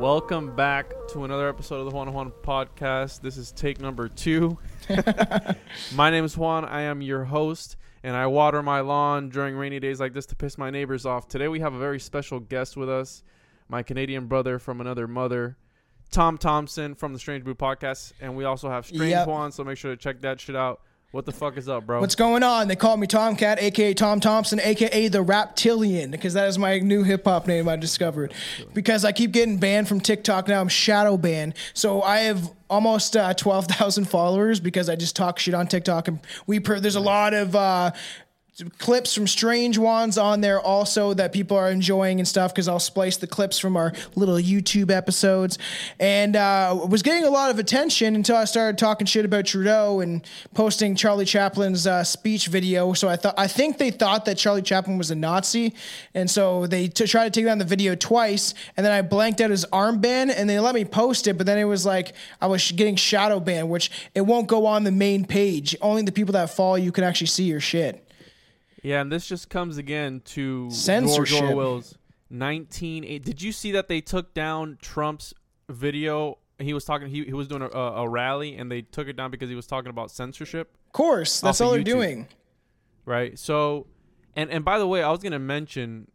Welcome back to another episode of the Juan Juan podcast. This is take number 2. My name is Juan. I am your host, and I water my lawn during rainy days like this to piss my neighbors off. Today we have a very special guest with us, my Canadian brother from another mother, Tom Thompson from the Strange Brew podcast, and we also have Strange Wands, so make sure to check that shit out. What the fuck is up, bro? What's going on? They call me Tomcat, a.k.a. Tom Thompson, a.k.a. the Raptilian, because that is my new hip-hop name I discovered. Because I keep getting banned from TikTok now. I'm shadow banned. So I have almost 12,000 followers because I just talk shit on TikTok. And there's a lot of clips from Strange Wands on there also that people are enjoying and stuff, because I'll splice the clips from our little YouTube episodes. And was getting a lot of attention until I started talking shit about Trudeau and posting Charlie Chaplin's speech video. So I think they thought that Charlie Chaplin was a Nazi, and so they tried to take down the video twice, and then I blanked out his armband and they let me post it, but then it was like I was getting shadow banned, which it won't go on the main page. Only the people that follow you can actually see your shit. Yeah, and this just comes again to censorship. George Orwell's 1980. Did you see that they took down Trump's video? He was talking. He was doing a rally, and they took it down because he was talking about censorship. Of course, that's all they're doing, right? So, and by the way, I was gonna mention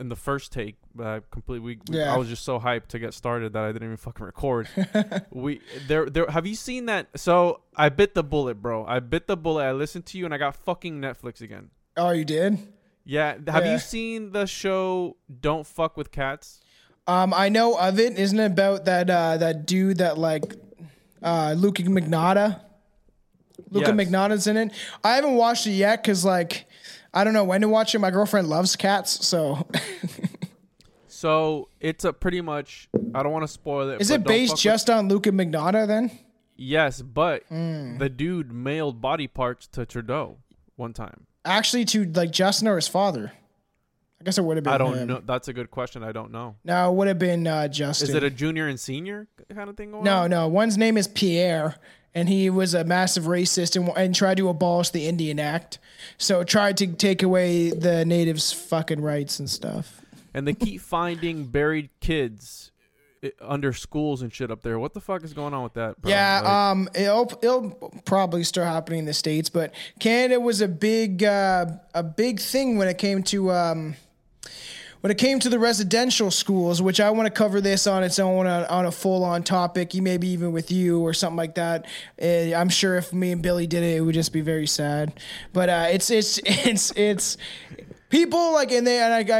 in the first take, I was just so hyped to get started that I didn't even fucking record. Have you seen that? So I bit the bullet, bro. I listened to you, and I got fucking Netflix again. Oh, you did? Yeah. Have you seen the show Don't Fuck With Cats? I know of it. Isn't it about that dude that Luca Magnotta? Luca Magnotta's in it. I haven't watched it yet because I don't know when to watch it. My girlfriend loves cats, so. So it's a pretty much. I don't want to spoil it. Is it based just on Luca Magnotta then? Yes, but the dude mailed body parts to Trudeau one time. Actually, to Justin or his father. I guess it would have been. I don't know. That's a good question. I don't know. No, it would have been Justin. Is it a junior and senior kind of thing? No. One's name is Pierre, and he was a massive racist and tried to abolish the Indian Act. So tried to take away the natives' fucking rights and stuff. And they keep finding buried kids under schools and shit up there. What the fuck is going on with that, bro? Yeah, it'll probably start happening in the States, but Canada was a big thing when it came to the residential schools, which I want to cover this on its own on a full-on topic, maybe even with you or something like that. I'm sure if me and Billy did it, it would just be very sad. But it's people I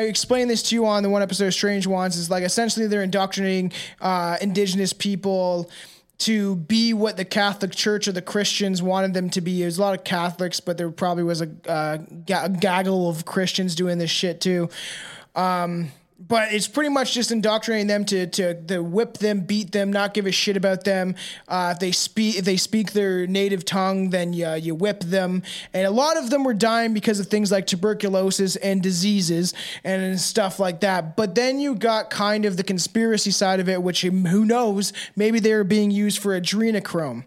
explained this to you on the one episode of Strange Wands, is essentially they're indoctrinating indigenous people to be what the Catholic Church or the Christians wanted them to be. There's a lot of Catholics, but there probably was a gaggle of Christians doing this shit too. But it's pretty much just indoctrinating them to whip them, beat them, not give a shit about them. If they speak their native tongue, then you whip them. And a lot of them were dying because of things like tuberculosis and diseases and stuff like that. But then you got kind of the conspiracy side of it, which, who knows, maybe they were being used for adrenochrome,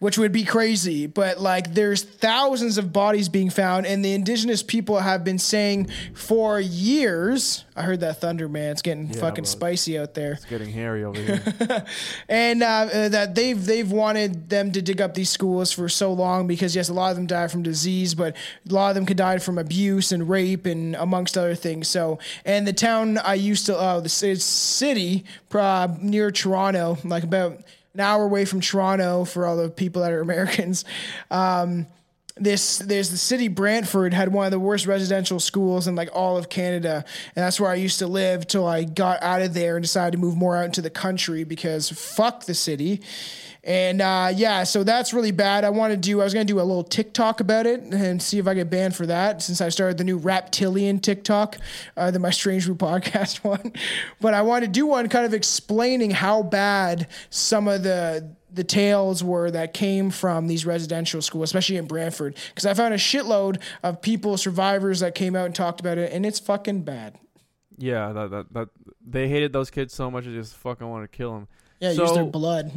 which would be crazy, but like there's thousands of bodies being found, and the indigenous people have been saying for years, I heard that thunder, man, it's getting fucking spicy out there. It's getting hairy over here. And that they've wanted them to dig up these schools for so long because, yes, a lot of them die from disease, but a lot of them could die from abuse and rape and amongst other things. So, and the town I used to, the city near Toronto, like about an hour away from Toronto, for all the people that are Americans. There's the city Brantford had one of the worst residential schools in like all of Canada. And that's where I used to live till I got out of there and decided to move more out into the country because fuck the city. And so that's really bad. I was going to do a little TikTok about it and see if I get banned for that, since I started the new reptilian TikTok, my Strange Brew podcast one. But I want to do one kind of explaining how bad some of the tales were that came from these residential schools, especially in Brantford, because I found a shitload of people, survivors, that came out and talked about it, and it's fucking bad. Yeah, that they hated those kids so much they just fucking wanted to kill them. Yeah, use their blood.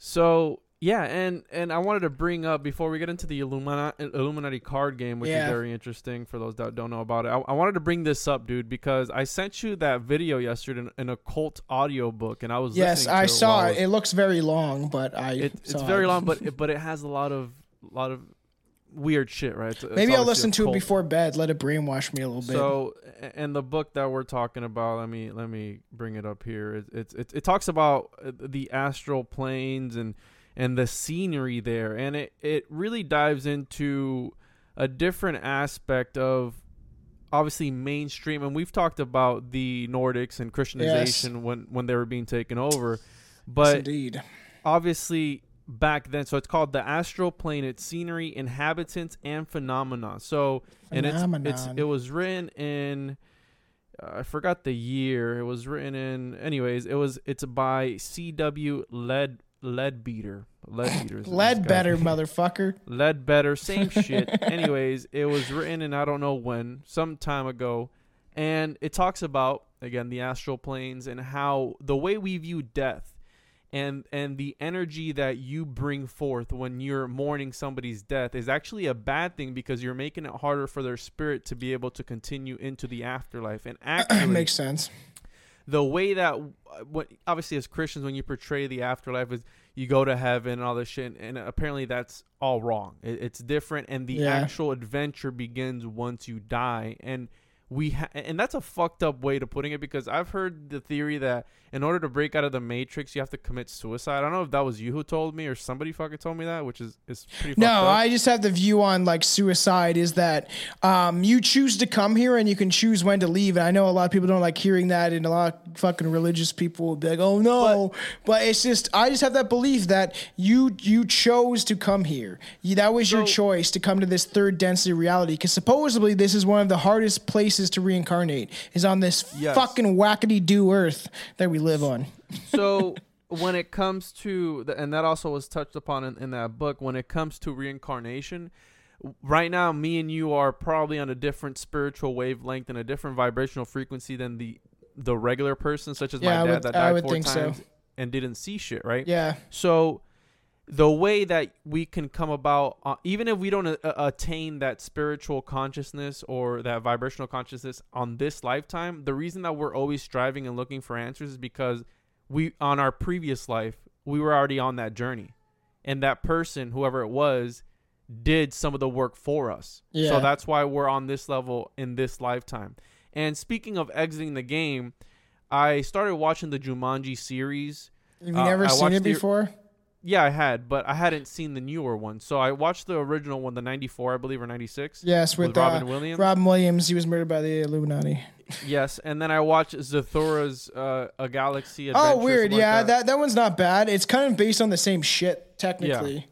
So, yeah, and I wanted to bring up, before we get into the Illuminati card game, which is very interesting for those that don't know about it. I wanted to bring this up, dude, because I sent you that video yesterday in a cult audiobook, and I was listening to it. Yes, I saw it. It looks very long, but it's very long, but it has a lot of weird shit, right? Maybe I'll listen to it before bed, let it brainwash me a little bit. So, and the book that we're talking about, let me bring it up here. It talks about the astral planes and the scenery there, and it really dives into a different aspect of, obviously, mainstream, and we've talked about the Nordics and Christianization when they were being taken over, but indeed, obviously, back then. So it's called The Astral Plane, Its Scenery, Inhabitants, and Phenomena. So, it was written in, I forgot the year. It was written in, anyways, it's by C.W. Leadbeater. Leadbeater, motherfucker. Leadbeater, same shit. Anyways, it was written in, I don't know when, some time ago. And it talks about, again, the astral planes and how the way we view death, and the energy that you bring forth when you're mourning somebody's death is actually a bad thing, because you're making it harder for their spirit to be able to continue into the afterlife. And actually, makes sense. The way that, obviously, as Christians, when you portray the afterlife is you go to heaven and all this shit, and apparently that's all wrong. It's different, and the actual adventure begins once you die. And and that's a fucked up way to putting it, because I've heard the theory that in order to break out of the Matrix, you have to commit suicide. I don't know if that was you who told me or somebody fucking told me that, which is pretty fucked up. No, I just have the view on like suicide is that you choose to come here and you can choose when to leave. And I know a lot of people don't like hearing that, and a lot of fucking religious people will be like, oh no. But it's just, I just have that belief that you chose to come here. That was your choice to come to this third density reality, because supposedly this is one of the hardest places to reincarnate, is on this fucking wackity-doo earth that we live on. So when it comes to, and that also was touched upon in that book, when it comes to reincarnation, right now me and you are probably on a different spiritual wavelength and a different vibrational frequency than the regular person, such as my dad that died 4 times and didn't see shit, right? Yeah. So the way that we can come about, even if we don't attain that spiritual consciousness or that vibrational consciousness on this lifetime, the reason that we're always striving and looking for answers is because on our previous life, we were already on that journey. And that person, whoever it was, did some of the work for us. Yeah. So that's why we're on this level in this lifetime. And speaking of exiting the game, I started watching the Jumanji series. You've never seen it before? Yeah, I had, but I hadn't seen the newer one. So I watched the original one, the 94, I believe, or 96. Yes, with Robin Williams. Robin Williams, he was murdered by the Illuminati. Yes, and then I watched Zathura's A Galaxy Adventure. Oh, weird, yeah. Like that one's not bad. It's kind of based on the same shit, technically. Yeah.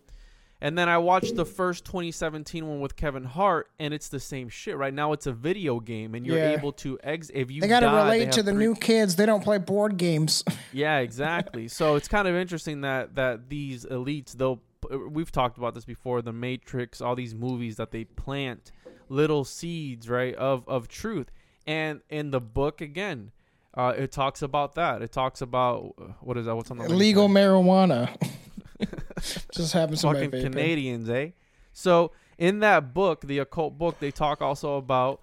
And then I watched the first 2017 one with Kevin Hart, and it's the same shit. Right now it's a video game, and you're able to exit. If you they got to relate to the new kids. They don't play board games. Yeah, exactly. So it's kind of interesting that these elites, though, we've talked about this before, The Matrix, all these movies that they plant little seeds, right, of truth. And in the book, again, it talks about that. It talks about, what is that? What's on the legal marijuana. Just happens to fucking Canadians, eh? So in that book, the occult book, they talk also about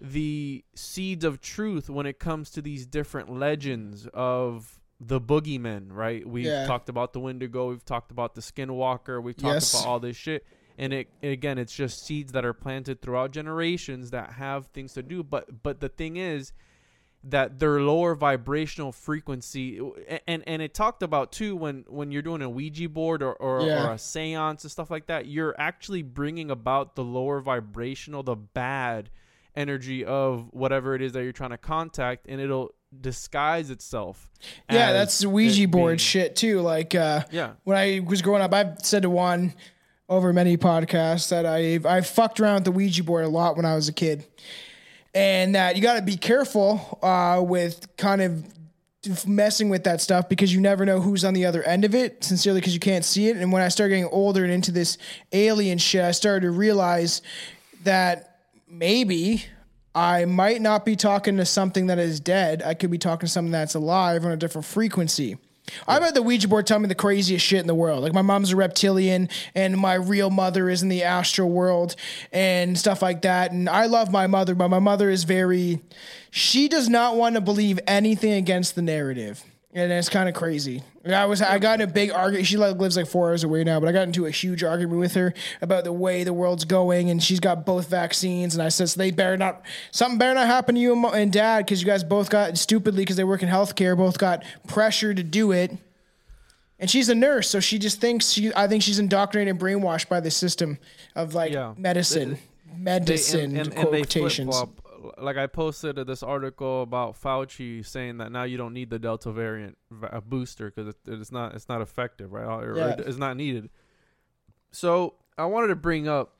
the seeds of truth when it comes to these different legends of the boogeymen, right? We've talked about the Wendigo, we've talked about the Skinwalker, we've talked about all this shit, and it again, it's just seeds that are planted throughout generations that have things to do. But the thing is that their lower vibrational frequency, and it talked about too, when you're doing a Ouija board or a seance and stuff like that, you're actually bringing about the lower vibrational, the bad energy of whatever it is that you're trying to contact, and it'll disguise itself. Yeah, that's the Ouija board shit too. Like when I was growing up, I said to Juan over many podcasts that I fucked around with the Ouija board a lot when I was a kid. And that you got to be careful with kind of messing with that stuff, because you never know who's on the other end of it, sincerely, because you can't see it. And when I started getting older and into this alien shit, I started to realize that maybe I might not be talking to something that is dead. I could be talking to something that's alive on a different frequency. I've had the Ouija board tell me the craziest shit in the world. Like, my mom's a reptilian and my real mother is in the astral world and stuff like that. And I love my mother, but my mother is she does not want to believe anything against the narrative. And it's kind of crazy. I got in a big argument. She lives like 4 hours away now, but I got into a huge argument with her about the way the world's going, and she's got both vaccines. And I said, something better not happen to you and Dad, because you guys both got, stupidly, because they work in healthcare, both got pressure to do it. And she's a nurse, so she just thinks I think she's indoctrinated and brainwashed by the system of medicine. And they flip-flop. Like, I posted this article about Fauci saying that now you don't need the Delta variant booster because it's not effective, right? It's not needed. So I wanted to bring up,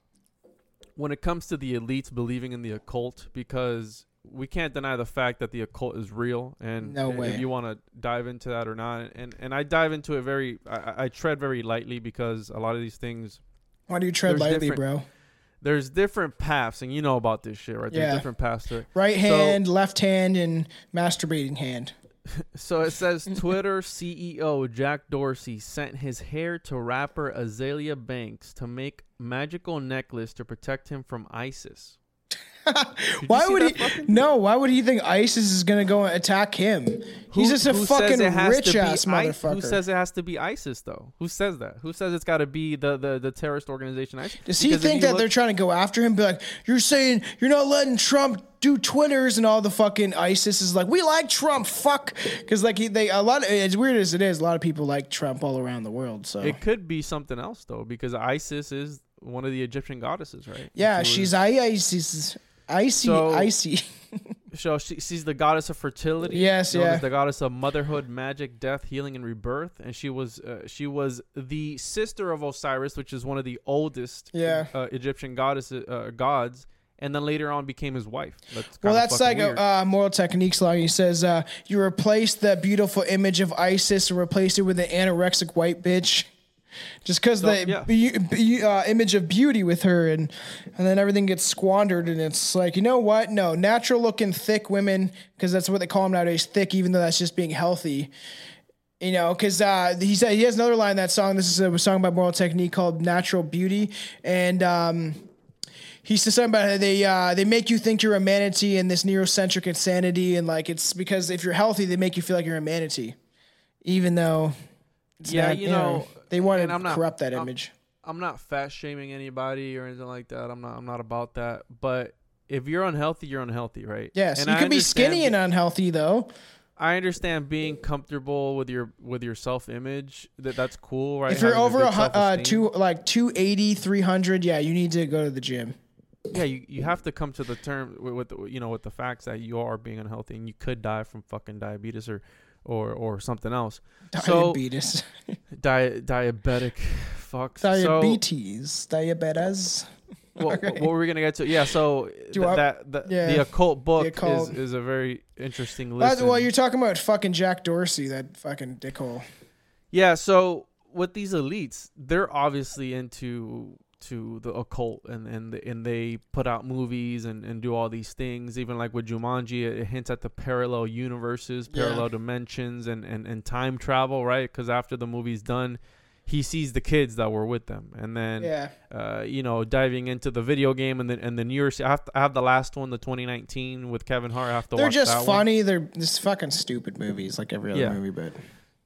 when it comes to the elites believing in the occult, because we can't deny the fact that the occult is real. And if you want to dive into that or not, and I dive into it I tread very lightly, because a lot of these things. Why do you tread lightly, bro? There's different paths, and you know about this shit, right? There's different paths to it. Right hand, left hand, and masturbating hand. So it says, Twitter CEO Jack Dorsey sent his hair to rapper Azalea Banks to make magical necklace to protect him from ISIS. Why would he think ISIS is going to go and attack him? He's just a fucking rich-ass motherfucker. Who says it has to be ISIS, though? Who says that? Who says it's got to be the terrorist organization ISIS? Does he think that they're trying to go after him? Be like, you're saying you're not letting Trump do Twitters, and all the fucking ISIS is like, we like Trump, fuck. Because as weird as it is, a lot of people like Trump all around the world. So it could be something else, though, because ISIS is one of the Egyptian goddesses, right? Yeah, she's ISIS. Icy. So she's the goddess of fertility. Yes, known as the goddess of motherhood, magic, death, healing, and rebirth. And she was the sister of Osiris, which is one of the oldest Egyptian gods. And then later on became his wife. That's like a moral techniques law. He says, you replace the beautiful image of Isis and replace it with an anorexic white bitch. Just because image of beauty with her, and then everything gets squandered, and it's like, you know what? No, natural looking thick women, because that's what they call them nowadays, thick, even though that's just being healthy. You know, because he said, he has another line in that song. This is a song by Moral Technique called Natural Beauty. And he says something about how they make you think you're a manatee, and this neurocentric insanity. And like, it's because if you're healthy, they make you feel like you're a manatee, even though it's not, you know. They want to corrupt that image. I'm not fat shaming anybody or anything like that. I'm not about that. But if you're unhealthy, you're unhealthy, right? Yes. And you can be skinny and unhealthy, though. I understand being comfortable with your self image. That's cool, right? If you're having over 280, 300, yeah, you need to go to the gym. Yeah, you have to come to the term with the facts that you are being unhealthy and you could die from fucking diabetes or something else. Diabetes. So, diabetic. Fuck. Diabetes. So, diabetes. Well, okay. What were we gonna get to? Yeah, so the occult book is a very interesting list. Well, you're talking about fucking Jack Dorsey, that fucking dickhole. Yeah, so with these elites, they're obviously into the occult and they put out movies and do all these things. Even like with Jumanji, it hints at the parallel universes, parallel dimensions, and time travel, right? Because after the movie's done, he sees the kids that were with them, and then diving into the video game and the newer. I have the last one, the 2019 with Kevin Hart. I have to watch that. They're just funny. One. They're just fucking stupid movies, like every other movie. But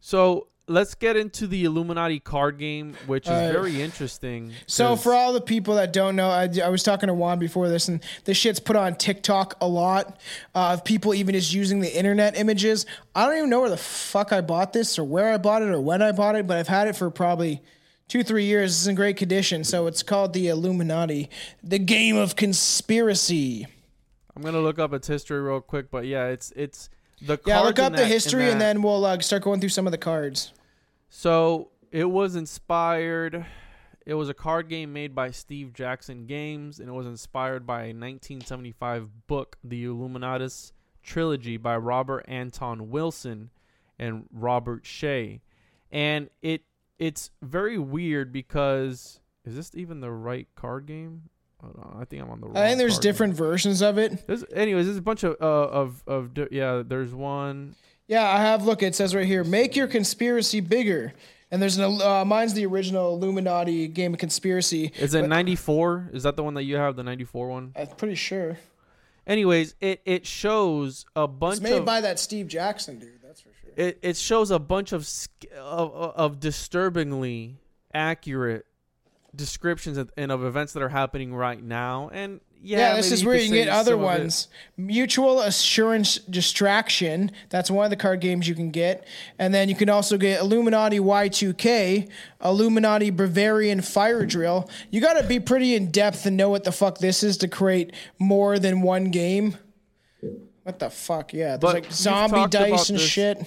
so let's get into the Illuminati card game, which is very interesting. So for all the people that don't know, I was talking to Juan before this, and this shit's put on TikTok a lot. Of people even just using the internet images. I don't even know where the fuck I bought this or where I bought it or when I bought it, but I've had it for probably 2-3 years. It's in great condition. So it's called the Illuminati, the game of conspiracy. I'm going to look up its history real quick, but yeah, it's the card. Yeah, look up the history and then we'll start going through some of the cards. So it was inspired. It was a card game made by Steve Jackson Games, and it was inspired by a 1975 book, The Illuminatus Trilogy, by Robert Anton Wilson and Robert Shea. And it's very weird because is this even the right card game? Hold on, I think I'm on the wrong. I think there's different versions of it. There's a bunch of there's one. Yeah, I have. Look, it says right here, make your conspiracy bigger. And there's mine's the original Illuminati game of conspiracy. Is it 94? Is that the one that you have, the 94 one? I'm pretty sure. Anyways, it shows a bunch of... It's made by that Steve Jackson dude, that's for sure. It shows a bunch of disturbingly accurate descriptions of events that are happening right now. And yeah, this is where you can get other ones. Mutual assurance distraction. That's one of the card games you can get. And then you can also get Illuminati Y2K, Illuminati Bavarian Fire Drill. You got to be pretty in depth and know what the fuck this is to create more than one game. What the fuck? Yeah, there's like zombie dice and shit.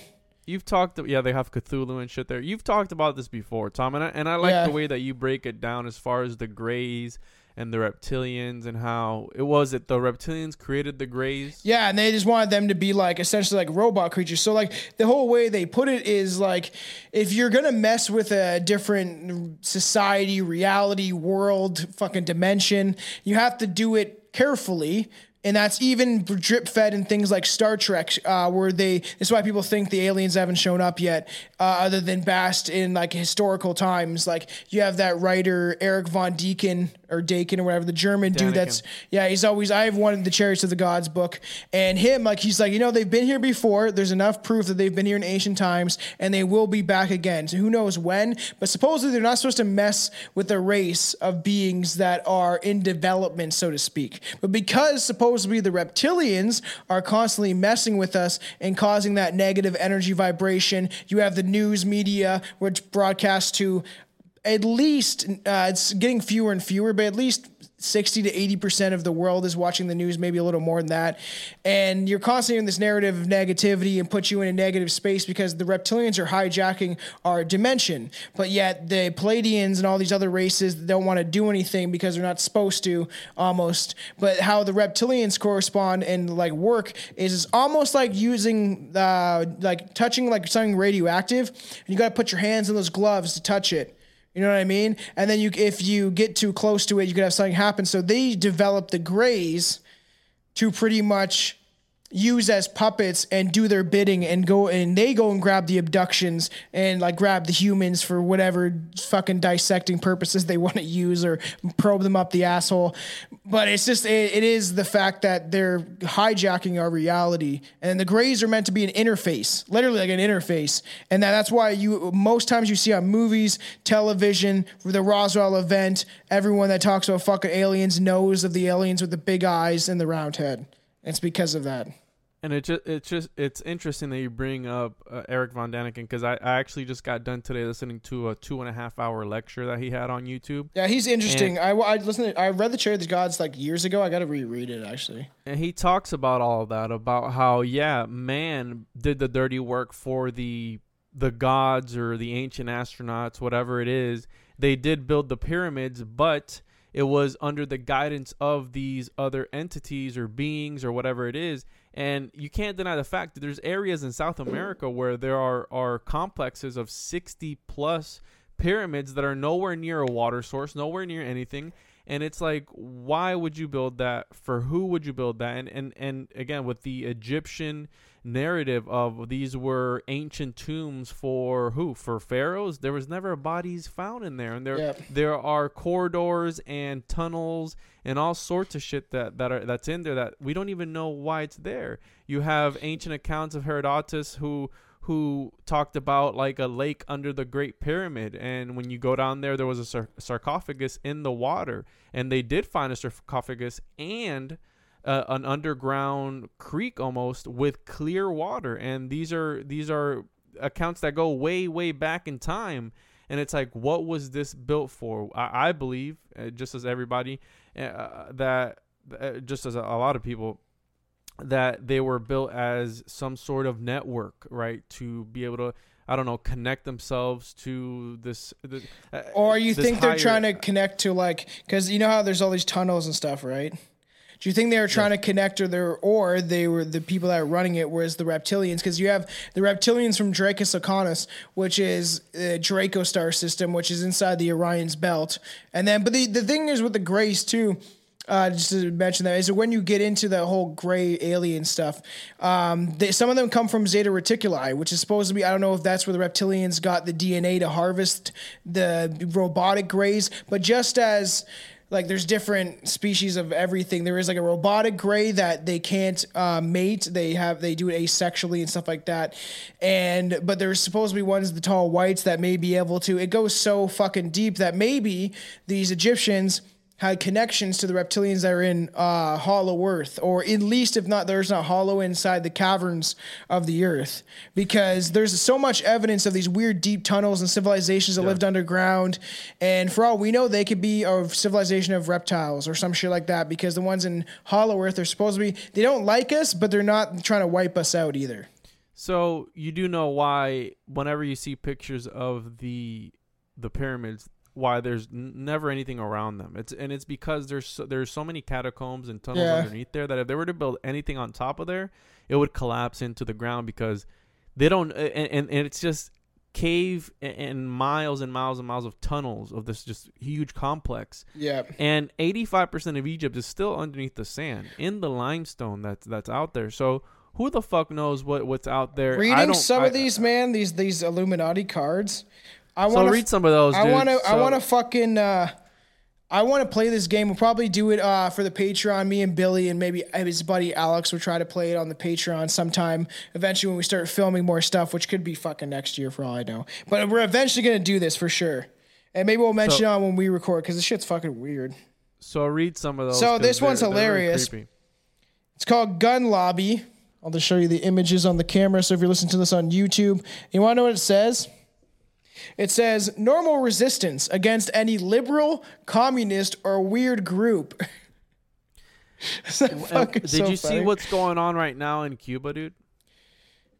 You've talked, they have Cthulhu and shit there. You've talked about this before, Tom, and I like the way that you break it down as far as the Greys and the Reptilians and how it was that the Reptilians created the Greys. Yeah, and they just wanted them to be like essentially like robot creatures. So like the whole way they put it is like if you're going to mess with a different society, reality, world, fucking dimension, you have to do it carefully. And that's even drip fed in things like Star Trek, where that's why people think the aliens haven't shown up yet, other than past in like historical times. Like you have that writer, Erich von Däniken or Dakin or whatever, the German dude he's always, I have wanted the Chariots of the Gods book, and him, like, he's like, they've been here before. There's enough proof that they've been here in ancient times and they will be back again. So who knows when, but supposedly they're not supposed to mess with the race of beings that are in development, so to speak. But because supposedly the reptilians are constantly messing with us and causing that negative energy vibration, you have the news media, which broadcasts to at least it's getting fewer and fewer, but at least 60 to 80% of the world is watching the news, maybe a little more than that. And you're constantly in this narrative of negativity and put you in a negative space because the reptilians are hijacking our dimension. But yet the Palladians and all these other races don't want to do anything because they're not supposed to almost. But how the reptilians correspond and like work is almost like using like touching like something radioactive. And you got to put your hands in those gloves to touch it. You know what I mean? And then if you get too close to it, you could have something happen. So they developed the Greys to pretty much use as puppets and do their bidding and go and grab the abductions and like grab the humans for whatever fucking dissecting purposes they want to use or probe them up the asshole. But it's just, it is the fact that they're hijacking our reality, and the Greys are meant to be an interface, literally like an interface. And that's why most times you see on movies, television, the Roswell event, everyone that talks about fucking aliens knows of the aliens with the big eyes and the round head. It's because of that. And it's interesting that you bring up Erich von Däniken, because I actually just got done today listening to a 2.5-hour lecture that he had on YouTube. Yeah, he's interesting. I read The Chariots of the Gods like years ago. I got to reread it actually. And he talks about all of that, about how man did the dirty work for the gods or the ancient astronauts, whatever it is. They did build the pyramids, but it was under the guidance of these other entities or beings or whatever it is. And you can't deny the fact that there's areas in South America where there are complexes of 60-plus pyramids that are nowhere near a water source, nowhere near anything. And it's like, why would you build that? For who would you build that? And again, with the Egyptian narrative of these were ancient tombs for who? For pharaohs? There was never bodies found in there. And there are corridors and tunnels and all sorts of shit that's in there that we don't even know why it's there. You have ancient accounts of Herodotus who talked about like a lake under the Great Pyramid. And when you go down there was a sarcophagus in the water, and they did find a sarcophagus and an underground creek almost with clear water. And these are accounts that go way, way back in time. And it's like, what was this built for? I believe just as everybody just as a lot of people, that they were built as some sort of network, right? To be able to, I don't know, connect themselves to this. Or you think they're trying to connect to, like, because you know how there's all these tunnels and stuff, right? Do you think they were trying to connect, or they were the people that are running it, whereas the reptilians? Because you have the reptilians from Dracus Lacanus, which is the Draco star system, which is inside the Orion's belt. And then, but the thing is with the Greys too, just to mention that, is that when you get into the whole gray alien stuff, some of them come from Zeta Reticuli, which is supposed to be, I don't know if that's where the reptilians got the DNA to harvest the robotic grays, but just as like there's different species of everything, there is like a robotic gray that they can't mate. They do it asexually and stuff like that. But there's supposed to be ones, the tall whites, that may be able to. It goes so fucking deep that maybe these Egyptians had connections to the reptilians that are in Hollow Earth, or at least if not, there's not hollow inside the caverns of the earth, because there's so much evidence of these weird deep tunnels and civilizations that lived underground. And for all we know, they could be a civilization of reptiles or some shit like that, because the ones in Hollow Earth are supposed to be, they don't like us, but they're not trying to wipe us out either. So you do know why whenever you see pictures of the pyramids, why there's never anything around them. It's because there's so many catacombs and tunnels underneath there that if they were to build anything on top of there, it would collapse into the ground, because they don't. And it's just cave and miles and miles and miles of tunnels of this just huge complex. Yeah. And 85% of Egypt is still underneath the sand in the limestone that's out there. So who the fuck knows what's out there? Reading some of these Illuminati cards. I want to read some of those. I want to play this game. We'll probably do it for the Patreon. Me and Billy and maybe his buddy Alex will try to play it on the Patreon sometime eventually when we start filming more stuff, which could be fucking next year for all I know. But we're eventually going to do this for sure. And maybe we'll mention it on when we record, because this shit's fucking weird. So I'll read some of those. So this one's hilarious. Really, it's called Gun Lobby. I'll just show you the images on the camera. So if you're listening to this on YouTube, you want to know what it says? It says, normal resistance against any liberal, communist, or weird group. Did you see what's going on right now in Cuba, dude?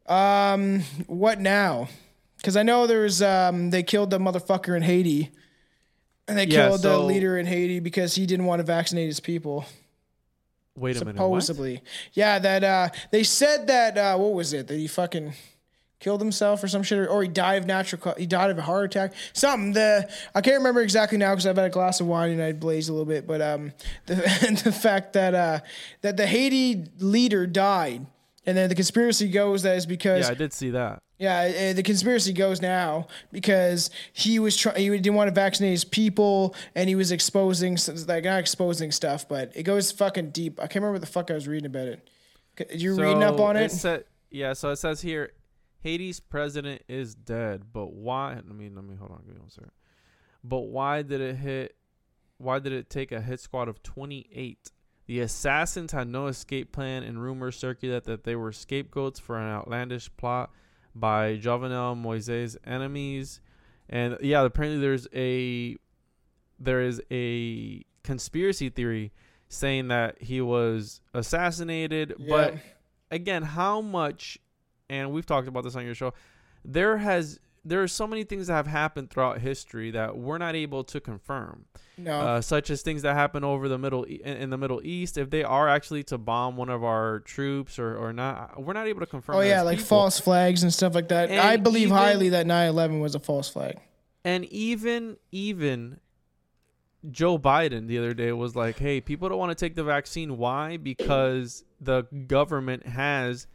What now? Because I know there's they killed the motherfucker in Haiti. And they killed the leader in Haiti because he didn't want to vaccinate his people. Wait a minute. Supposedly. Yeah, that they said that, what was it? That he fucking killed himself or some shit, or he died of a heart attack. I can't remember exactly now because I've had a glass of wine and I blazed a little bit. But the fact that the Haiti leader died, and then the conspiracy goes that is because I did see that. Yeah, the conspiracy goes now because he didn't want to vaccinate his people, and he was exposing stuff. But it goes fucking deep. I can't remember what the fuck I was reading about it. You're reading up on it. So it says here, Haiti's president is dead, but why? Let me hold on. Give me one second. But why did it take a hit squad of 28? The assassins had no escape plan, and rumors circulated that they were scapegoats for an outlandish plot by Jovenel Moise's enemies. And yeah, apparently there is a conspiracy theory saying that he was assassinated. Yeah. But again, how much, and we've talked about this on your show, there are so many things that have happened throughout history that we're not able to confirm. No. Such as things that happen over in the Middle East, if they are actually to bomb one of our troops or not, we're not able to confirm. Oh yeah, like people. False flags and stuff like that. And I believe highly that 9/11 was a false flag. And even Joe Biden the other day was like, "Hey, people don't want to take the vaccine. Why? Because the government has."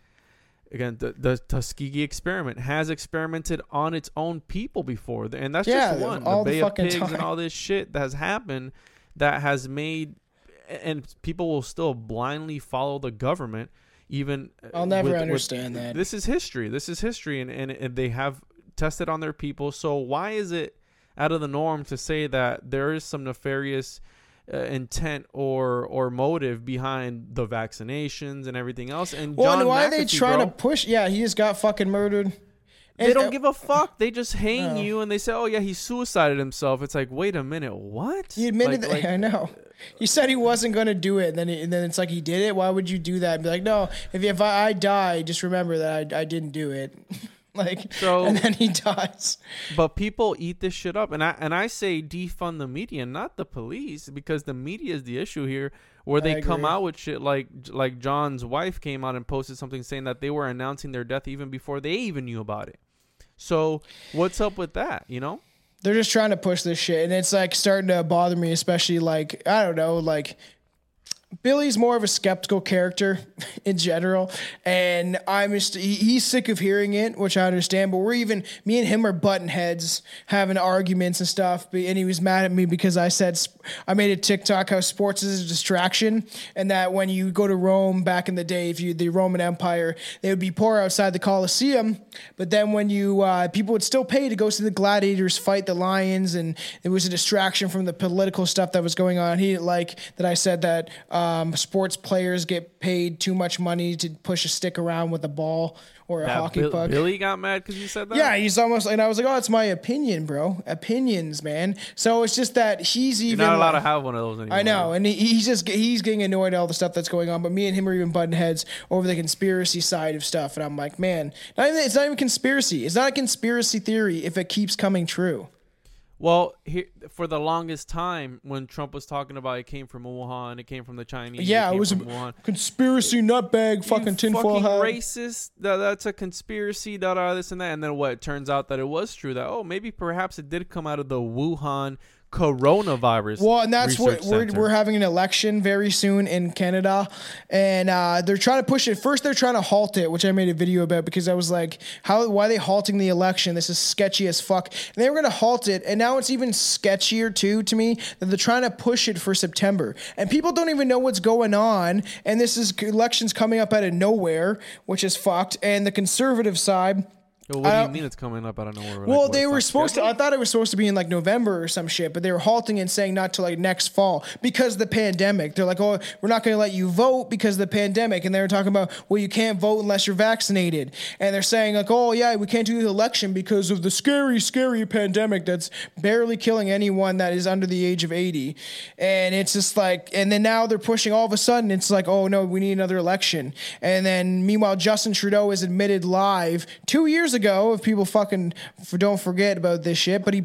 Again, the Tuskegee experiment has experimented on its own people before. And that's just one. All the Bay of Pigs time. And all this shit that has happened that has made... And people will still blindly follow the government even... I'll never understand that. This is history. And they have tested on their people. So why is it out of the norm to say that there is some nefarious... intent or motive behind the vaccinations and everything else? And why McAfee, are they trying to push? Yeah, he just got fucking murdered. And they don't give a fuck. They just hang you and they say, "Oh yeah, he suicided himself." It's like, wait a minute, what? He admitted that. I know. He said he wasn't going to do it, and then it's like he did it. Why would you do that? And be like, no. If I die, just remember that I didn't do it. Like so, and then he dies. But people eat this shit up, and I say defund the media, not the police, because the media is the issue here, where they come out with shit like John's wife came out and posted something saying that they were announcing their death even before they even knew about it. So what's up with that? You know, they're just trying to push this shit, and it's like starting to bother me, especially like I don't know, like. Billy's more of a skeptical character in general, and I'm just, he's sick of hearing it, which I understand, but me and him are button heads having arguments and stuff, and he was mad at me because I said, I made a TikTok how sports is a distraction, and that when you go to Rome back in the day, the Roman Empire, they would be poor outside the Colosseum, but then when people would still pay to go see the gladiators fight the lions, and it was a distraction from the political stuff that was going on. He didn't like that I said that, sports players get paid too much money to push a stick around with a ball or a hockey puck. Billy got mad because you said that? Yeah, he's almost... And I was like, oh, it's my opinion, bro. Opinions, man. So it's just that he's even... You're not allowed to have one of those anymore. I know, and he's getting annoyed at all the stuff that's going on, but me and him are even butting heads over the conspiracy side of stuff, and I'm like, man, it's not even conspiracy. It's not a conspiracy theory if it keeps coming true. Well, for the longest time, when Trump was talking about it came from Wuhan, it came from the Chinese. Yeah, it was a conspiracy nutbag, fucking tinfoil hat. Racist. That's a conspiracy. This and that. And then what? It turns out that it was true. That maybe perhaps it did come out of the Wuhan coronavirus. Well, and that's what we're having an election very soon in Canada, and they're trying to push it. First, they're trying to halt it, which I made a video about because I was like, why are they halting the election? This is sketchy as fuck. And they were going to halt it, and now it's even sketchier too to me that they're trying to push it for September, and people don't even know what's going on. And this is elections coming up out of nowhere, which is fucked. And the conservative side. Yo, what do you mean it's coming up out of nowhere? Well, like, they were supposed to. I thought it was supposed to be in like November or some shit, but they were halting and saying not till like next fall because of the pandemic. They're like, oh, we're not going to let you vote because of the pandemic. And they were talking about, well, you can't vote unless you're vaccinated. And they're saying like, oh, yeah, we can't do the election because of the scary, scary pandemic that's barely killing anyone that is under the age of 80. And it's just like, and then now they're pushing all of a sudden. It's like, oh, no, we need another election. And then meanwhile, Justin Trudeau is admitted live 2 years ago, if people fucking don't forget about this shit, but he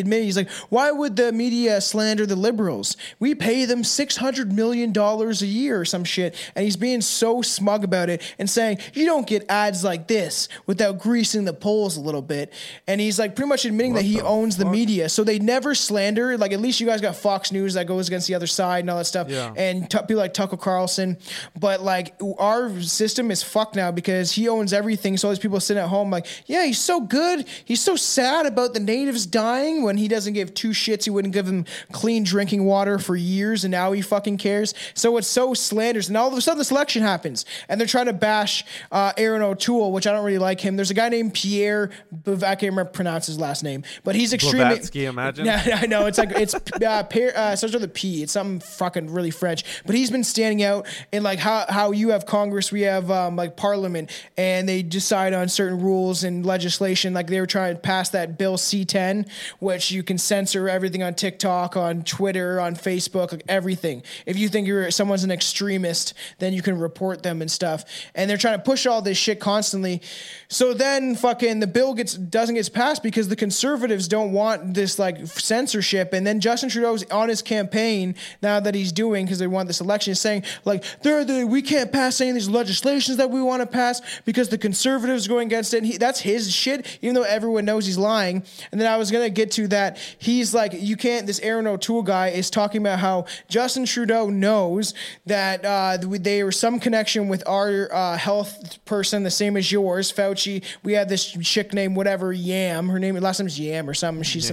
admitted, he's like, why would the media slander the liberals? We pay them $600 million a year or some shit, and he's being so smug about it and saying, you don't get ads like this without greasing the polls a little bit, and he's like pretty much admitting that he owns the media, so they never slander, like at least you guys got Fox News that goes against the other side and all that stuff, and people like Tucker Carlson, but like our system is fucked now because he owns everything, so all these people sitting at home like, yeah, he's so good. He's so sad about the natives dying when he doesn't give two shits. He wouldn't give them clean drinking water for years, and now he fucking cares. So it's so slanderous. And all of a sudden this election happens, and they're trying to bash Aaron O'Toole, which I don't really like him. There's a guy named Pierre, I can't remember pronounce his last name, but he's extremely... Blavatsky, imagine? I know, it's like, it's Pierre, starts with a P. It's something fucking really French, but he's been standing out in like how you have Congress, we have like Parliament, and they decide on certain rules and legislation. Like they were trying to pass that bill C-10, which you can censor everything on TikTok, on Twitter, on Facebook, like everything. If you think someone's an extremist, then you can report them and stuff. And they're trying to push all this shit constantly. So then fucking the bill doesn't get passed because the conservatives don't want this like censorship. And then Justin Trudeau's on his campaign now that he's doing, because they want this election, is saying like, we can't pass any of these legislations that we want to pass because the conservatives are going against it. And that's his shit, even though everyone knows he's lying. And then I was going to get to that. He's like, you can't, this Aaron O'Toole guy is talking about how Justin Trudeau knows that they were some connection with our health person, the same as yours, Fauci. We had this chick named whatever, Yam. Her name, last name's Yam or something. She's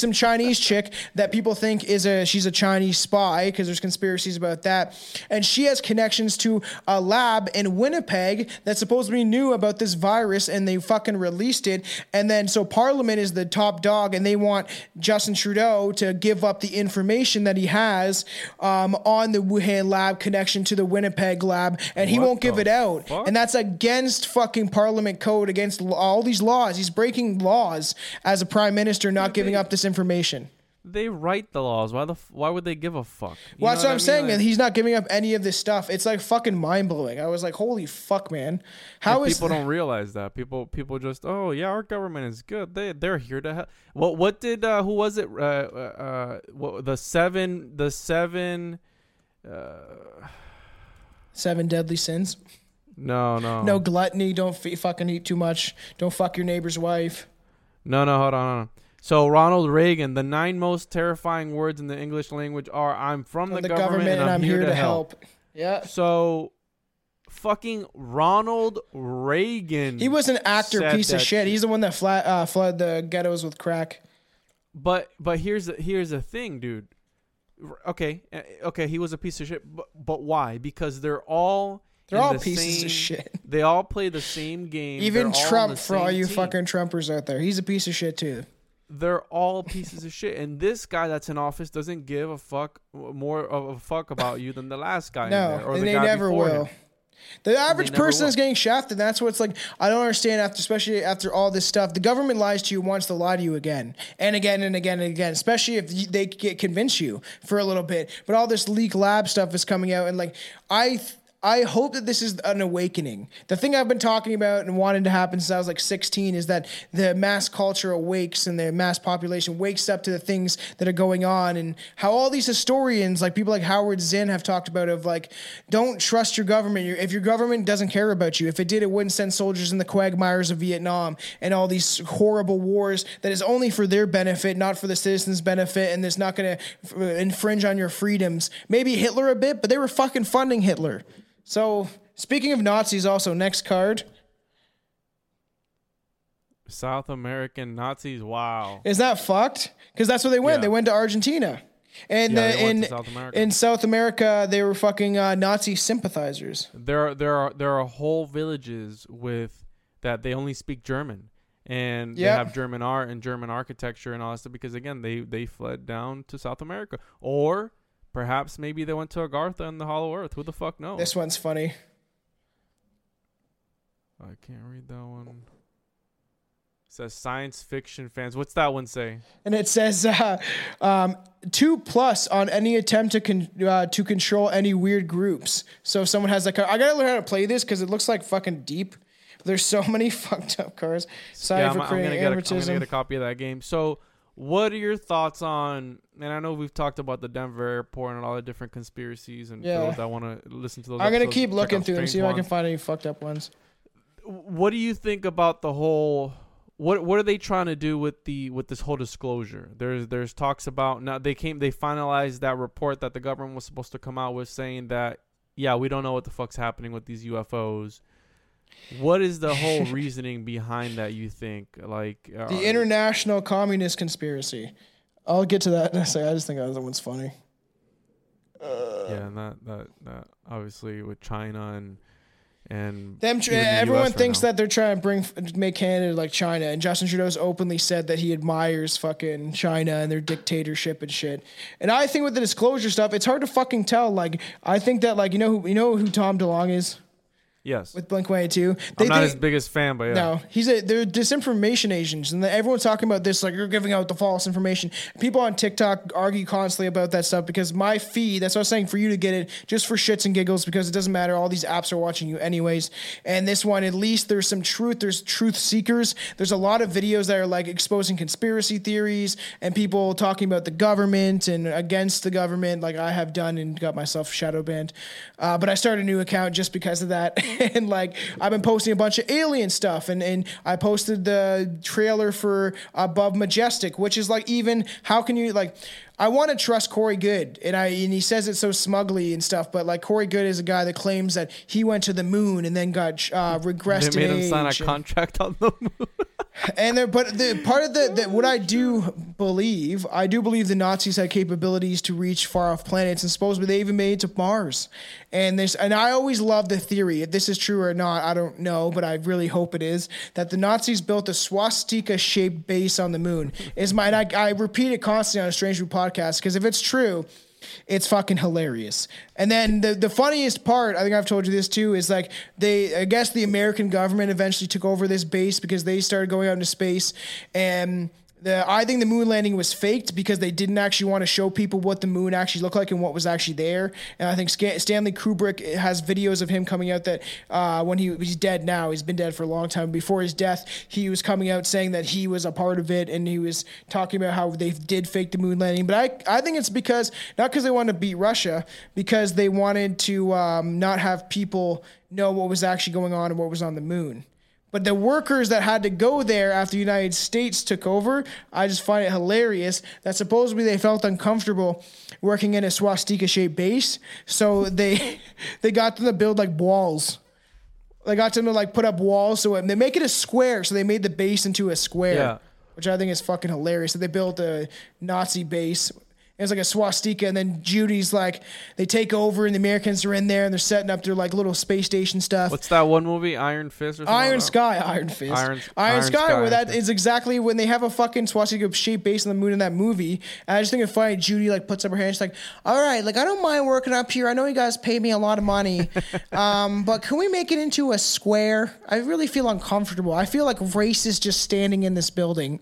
some Chinese chick that people think she's a Chinese spy, because there's conspiracies about that. And she has connections to a lab in Winnipeg that supposedly knew about this virus, and they fucking released it. And then so Parliament is the top dog, and they want Justin Trudeau to give up the information that he has on the Wuhan lab connection to the Winnipeg lab, and he won't give it out. Fuck? And that's against fucking Parliament code, against all these laws. He's breaking laws as a prime minister, not giving up this information. They write the laws. Why would they give a fuck? Well, that's what I'm saying. And he's not giving up any of this stuff. It's like fucking mind blowing. I was like, holy fuck, man. How is people don't realize that people just, oh yeah, our government is good. They're here to help. What did who was it? Seven deadly sins. No gluttony. Don't fucking eat too much. Don't fuck your neighbor's wife. No. Hold on. So Ronald Reagan, the 9 most terrifying words in the English language are, I'm from the government and I'm here to help. Yeah. So fucking Ronald Reagan. He was an actor piece of shit. He's the one that flooded the ghettos with crack. But here's the thing, dude. Okay, he was a piece of shit, but why? Because they're all pieces of shit. They all play the same game. Even Trump, for all you fucking Trumpers out there, he's a piece of shit too. They're all pieces of shit, and this guy that's in office doesn't give a fuck more of a fuck about you than the last guy. No, in there, or and the they guy never will. Him. The average person is getting shafted. That's what's like. I don't understand. Especially after all this stuff, the government lies to you, wants to lie to you again and again and again and again. Especially if they get convince you for a little bit. But all this leak lab stuff is coming out, and like I hope that this is an awakening. The thing I've been talking about and wanted to happen since I was like 16 is that the mass culture awakes and the mass population wakes up to the things that are going on, and how all these historians, like people like Howard Zinn, have talked about of like, don't trust your government. If your government doesn't care about you, if it did, it wouldn't send soldiers in the quagmires of Vietnam and all these horrible wars that is only for their benefit, not for the citizens' benefit, and it's not going to infringe on your freedoms. Maybe Hitler a bit, but they were fucking funding Hitler. So, speaking of Nazis, also, next card. South American Nazis, wow. Is that fucked? Because that's where they went. Yeah. They went to Argentina. And to South America. In South America, they were fucking Nazi sympathizers. There are whole villages with that they only speak German. And they have German art and German architecture and all that stuff. Because, again, they fled down to South America. Or... perhaps maybe they went to Agartha and the Hollow Earth. Who the fuck knows? This one's funny. I can't read that one. It says science fiction fans. What's that one say? And it says 2+ on any attempt to control any weird groups. So if someone has that card, I gotta learn how to play this because it looks like fucking deep. There's so many fucked up cards. I'm gonna get a copy of that game. So. What are your thoughts on, and I know we've talked about the Denver airport and all the different conspiracies, and those that want to listen to those. I'm going to keep looking through and see if I can find any fucked up ones. What do you think about the whole, what are they trying to do with this whole disclosure? There's talks about, now they finalized that report that the government was supposed to come out with saying that, yeah, we don't know what the fuck's happening with these UFOs. What is the whole reasoning behind that, you think? Like the international communist conspiracy. I'll get to that in a second. I just think that one's funny. Yeah, and that obviously with China and them, everyone thinks that they're trying to make Canada like China. And Justin Trudeau's openly said that he admires fucking China and their dictatorship and shit. And I think with the disclosure stuff, it's hard to fucking tell. Like I think that like you know who Tom DeLonge is. Yes. With Blink-182. I'm not his biggest fan, but yeah. No. They're disinformation agents, and everyone's talking about this like you're giving out the false information. People on TikTok argue constantly about that stuff because my feed, that's what I was saying, for you to get it just for shits and giggles because it doesn't matter. All these apps are watching you anyways. And this one, at least there's some truth. There's truth seekers. There's a lot of videos that are like exposing conspiracy theories and people talking about the government and against the government like I have done and got myself shadow banned. But I started a new account just because of that. And like I've been posting a bunch of alien stuff and I posted the trailer for Above Majestic, which is like, even how can you like, I want to trust Corey Goode and he says it so smugly and stuff, but like Corey Goode is a guy that claims that he went to the moon and then got regressed. They made him sign a contract on the moon. And there, but the part of the what I do believe the Nazis had capabilities to reach far off planets, and supposedly they even made it to Mars. And I always love the theory, if this is true or not, I don't know, but I really hope it is, that the Nazis built a swastika shaped base on the moon. I repeat it constantly on a Strange Brew podcast because if it's true, it's fucking hilarious. And then the funniest part, I think I've told you this too, is like I guess the American government eventually took over this base because they started going out into space, and I think the moon landing was faked because they didn't actually want to show people what the moon actually looked like and what was actually there. And I think Stanley Kubrick has videos of him coming out that when he's dead now, he's been dead for a long time. Before his death, he was coming out saying that he was a part of it, and he was talking about how they did fake the moon landing. But I think it's not because they wanted to beat Russia, because they wanted to not have people know what was actually going on and what was on the moon. But the workers that had to go there after the United States took over, I just find it hilarious that supposedly they felt uncomfortable working in a swastika-shaped base, so they got them to build, like, walls. They got them to, like, put up walls. So they make it a square, so they made the base into a square, which I think is fucking hilarious. So they built a Nazi base. It was like a swastika, and then Judy's like, they take over, and the Americans are in there, and they're setting up their like little space station stuff. What's that one movie, Iron Fist or something? Iron Sky, where that is exactly when they have a fucking swastika-shaped base on the moon in that movie. And I just think it's funny, Judy like puts up her hand, she's like, all right, like I don't mind working up here. I know you guys pay me a lot of money, but can we make it into a square? I really feel uncomfortable. I feel like racist just standing in this building.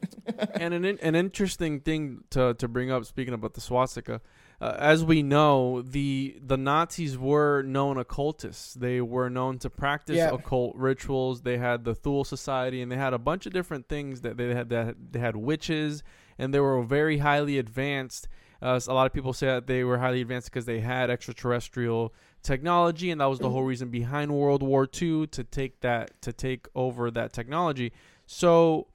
And an interesting thing to bring up, speaking about the swastika, as we know, the Nazis were known occultists. They were known to practice occult rituals. They had the Thule Society, and they had a bunch of different things that they had. They had witches, and they were very highly advanced. A lot of people say that they were highly advanced because they had extraterrestrial technology, and that was the whole reason behind World War II, to take over that technology. So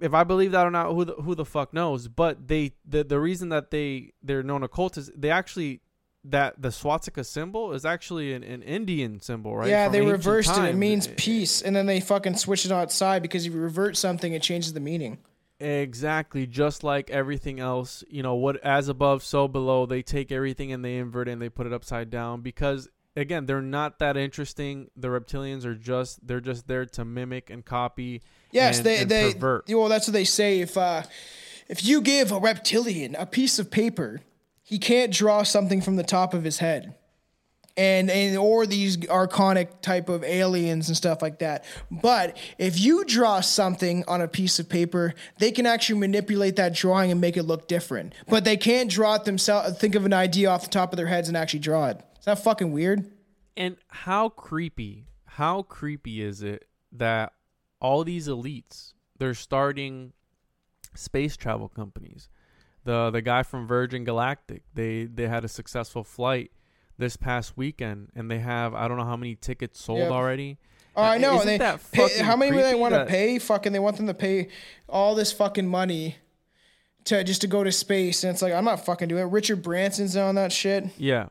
if I believe that or not, who the fuck knows? But the reason that they're known occultists, they actually, that the swastika symbol is actually an Indian symbol, right? Yeah, they reversed it. It means peace, and then they fucking switched it outside because if you revert something, it changes the meaning. Exactly, just like everything else, you know, what as above, so below. They take everything and they invert it and they put it upside down because, again, they're not that interesting. The reptilians are just there to mimic and copy. Yes, and pervert. Well, that's what they say. If you give a reptilian a piece of paper, he can't draw something from the top of his head, and or these archonic type of aliens and stuff like that. But if you draw something on a piece of paper, they can actually manipulate that drawing and make it look different. But they can't draw it themselves. Think of an idea off the top of their heads and actually draw it. Is that fucking weird? And how creepy is it that all these elites, they're starting space travel companies. The guy from Virgin Galactic, they had a successful flight this past weekend, and they have, I don't know how many tickets sold already. Oh, I know. How many do they want to pay? Fucking, they want them to pay all this fucking money to go to space, and it's like, I'm not fucking doing it. Richard Branson's on that shit. Yeah.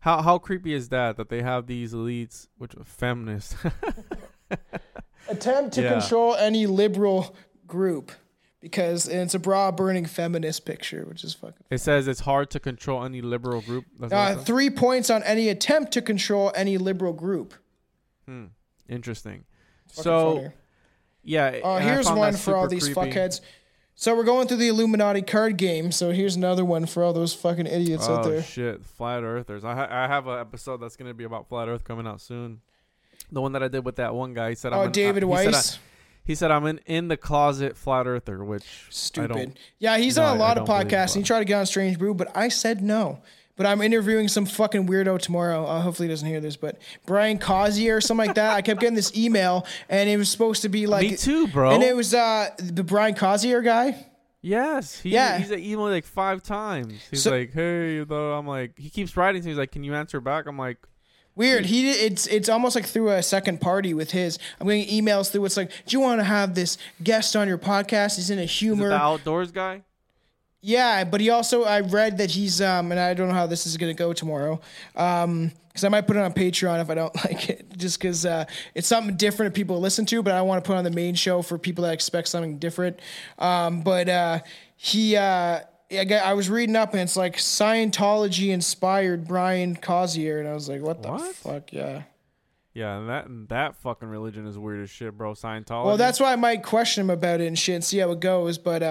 How creepy is that they have these elites, which are feminists, attempt to control any liberal group, because it's a bra-burning feminist picture, which is fucking... It says it's hard to control any liberal group. 3 points on any attempt to control any liberal group. Interesting. So, funny. Yeah. Here's one for all these creepy fuckheads. So we're going through the Illuminati card game. So here's another one for all those fucking idiots out there. Oh, shit. Flat Earthers. I have an episode that's going to be about Flat Earth coming out soon. The one that I did with that one guy. He said, David Weiss. He said, I'm in the closet flat earther, which stupid. I don't, he's on a lot of podcasts. He tried to get on Strange Brew, but I said no. But I'm interviewing some fucking weirdo tomorrow. Hopefully he doesn't hear this, but Brian Cosier or something like that. I kept getting this email, and it was supposed to be like... Me too, bro. And it was the Brian Cosier guy. Yes. He's emailed like 5 times. He's like, hey, though. I'm like... He keeps writing to me. He's like, can you answer back? I'm like... Weird. It's almost like through a second party with his. I'm getting emails through. It's like, do you want to have this guest on your podcast? He's in a humor. Is it the outdoors guy? Yeah, but he also, I read that he's and I don't know how this is gonna go tomorrow, because I might put it on Patreon if I don't like it, just because it's something different people listen to. But I want to put on the main show for people that expect something different. I was reading up, and it's like Scientology inspired Brian Cosier, and I was like, what the fuck? Yeah, and that fucking religion is weird as shit, bro. Scientology. Well, that's why I might question him about it and shit and see how it goes. But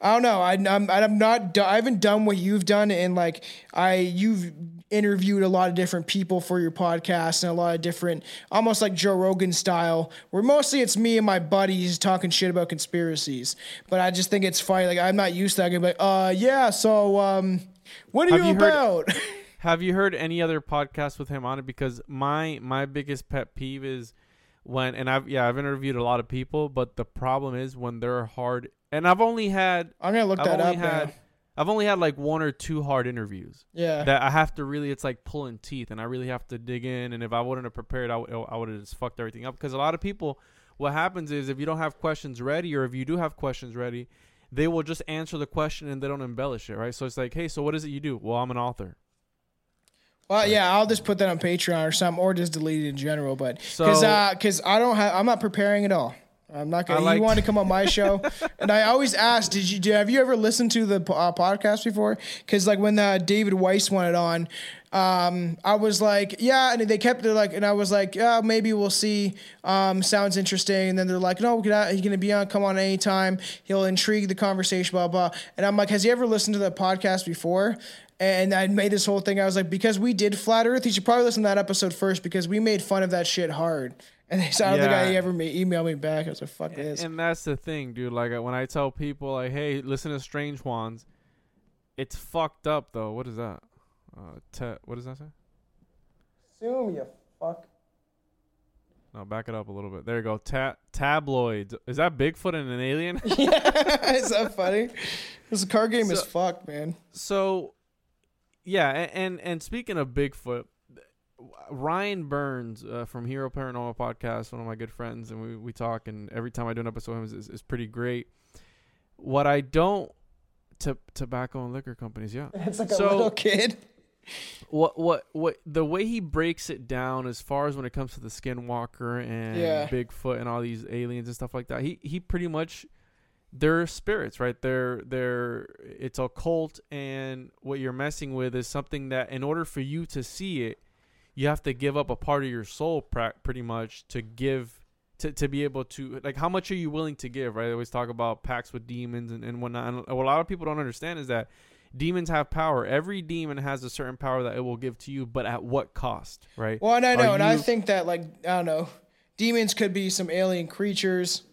I don't know. I haven't done what you've done, and like you've interviewed a lot of different people for your podcast, and a lot of different, almost like Joe Rogan style, where mostly it's me and my buddies talking shit about conspiracies. But I just think it's funny. Like, I'm not used to that. I could be like, what are you about? Have you heard any other podcasts with him on it? Because my biggest pet peeve is when, and I've interviewed a lot of people, but the problem is when they're hard, and I've only had like 1 or 2 hard interviews. Yeah. That I have to really, it's like pulling teeth, and I really have to dig in. And if I wouldn't have prepared, I would have just fucked everything up. Because a lot of people, what happens is if you don't have questions ready, or if you do have questions ready, they will just answer the question and they don't embellish it, right? So it's like, hey, so what is it you do? Well, I'm an author. Well, yeah, I'll just put that on Patreon or something, or just delete it in general. But because I'm not preparing at all. I'm not gonna. You want to come on my show, and I always ask, have you ever listened to the podcast before? Because like when David Weiss wanted on, I was like, yeah, and they kept it like, and I was like, yeah, maybe we'll see. Sounds interesting. And then they're like, no, he's gonna be on. Come on anytime. He'll intrigue the conversation. Blah blah. And I'm like, has he ever listened to the podcast before? And I made this whole thing. I was like, because we did Flat Earth, you should probably listen to that episode first, because we made fun of that shit hard. And I don't think I ever emailed me back. I was like, fuck this. And that's the thing, dude. Like, when I tell people, like, hey, listen to Strange Wands, it's fucked up, though. What is that? What does that say? Zoom, you fuck. No, back it up a little bit. There you go. Tabloids. Is that Bigfoot and an alien? Yeah, is that funny? This card game is fucked, man. So... Yeah, and speaking of Bigfoot, Ryan Burns from Hero Paranormal Podcast, one of my good friends, and we talk, and every time I do an episode with him is pretty great. What I don't... tobacco and liquor companies, yeah. It's like a little kid. What the way he breaks it down as far as when it comes to the Skinwalker and Bigfoot and all these aliens and stuff like that, he pretty much... They're spirits, right? It's a cult, and what you're messing with is something that, in order for you to see it, you have to give up a part of your soul, pretty much, to give, to be able to, like, how much are you willing to give, right? I always talk about pacts with demons and whatnot. And what a lot of people don't understand is that demons have power. Every demon has a certain power that it will give to you, but at what cost, right? Well, and I know, and I think that, like, I don't know, demons could be some alien creatures.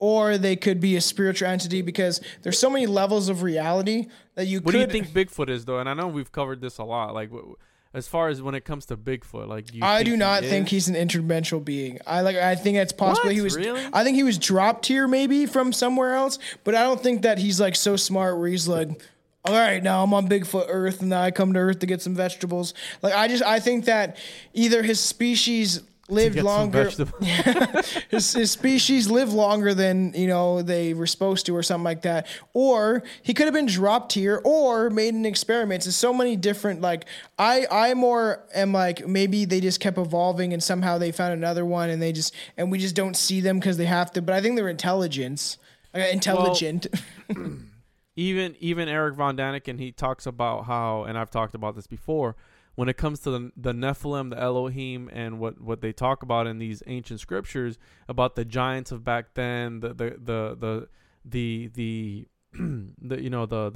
Or they could be a spiritual entity, because there's so many levels of reality that you could... What do you think Bigfoot is, though? And I know we've covered this a lot. Like, as far as when it comes to Bigfoot, like... I do not think he's an interdimensional being. I think that's possible. What? Really? I think he was dropped here, maybe, from somewhere else. But I don't think that he's, like, so smart where he's like... All right, now I'm on Bigfoot Earth, and now I come to Earth to get some vegetables. Like, I think that either his species lived longer. His species lived longer than, you know, they were supposed to or something like that. Or he could have been dropped here or made an experiment. There's so many different, like, I more am like, maybe they just kept evolving and somehow they found another one and we just don't see them because they have to. But I think they're intelligent. Well, even Erich von Däniken, he talks about how, and I've talked about this before, when it comes to the Nephilim, the Elohim, and what they talk about in these ancient scriptures about the giants of back then, the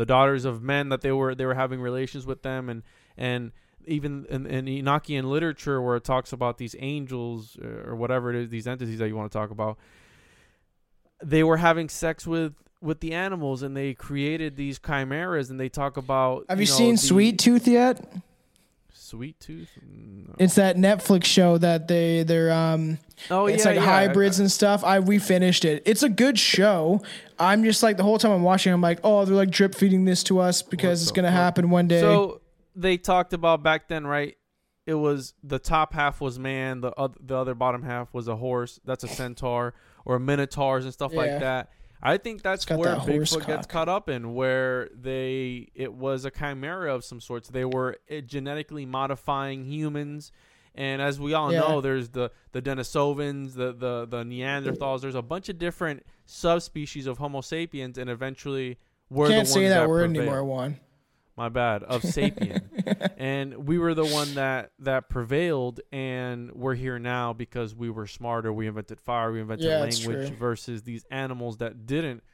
daughters of men that they were having relations with them, and even in Enochian literature where it talks about these angels or whatever it is, these entities that you want to talk about, they were having sex with the animals and they created these chimeras, and they talk about. Have you seen Sweet Tooth yet? Sweet Tooth? No. It's that Netflix show that they're hybrids and stuff. We finished it. It's a good show. I'm just like, the whole time I'm watching, I'm like, oh, they're like drip feeding this to us because it's going to happen one day. So they talked about back then, right? It was the top half was man. The other bottom half was a horse. That's a centaur or minotaurs and stuff like that. I think that's where that Bigfoot gets caught up in, where it was a chimera of some sorts. They were genetically modifying humans, and as we all know, there's the Denisovans, the Neanderthals. There's a bunch of different subspecies of Homo sapiens, and eventually we're the ones that prevailed. Can't say that word anymore, Juan. My bad, of sapien. And we were the one that prevailed, and we're here now because we were smarter. We invented fire. We invented language versus these animals that didn't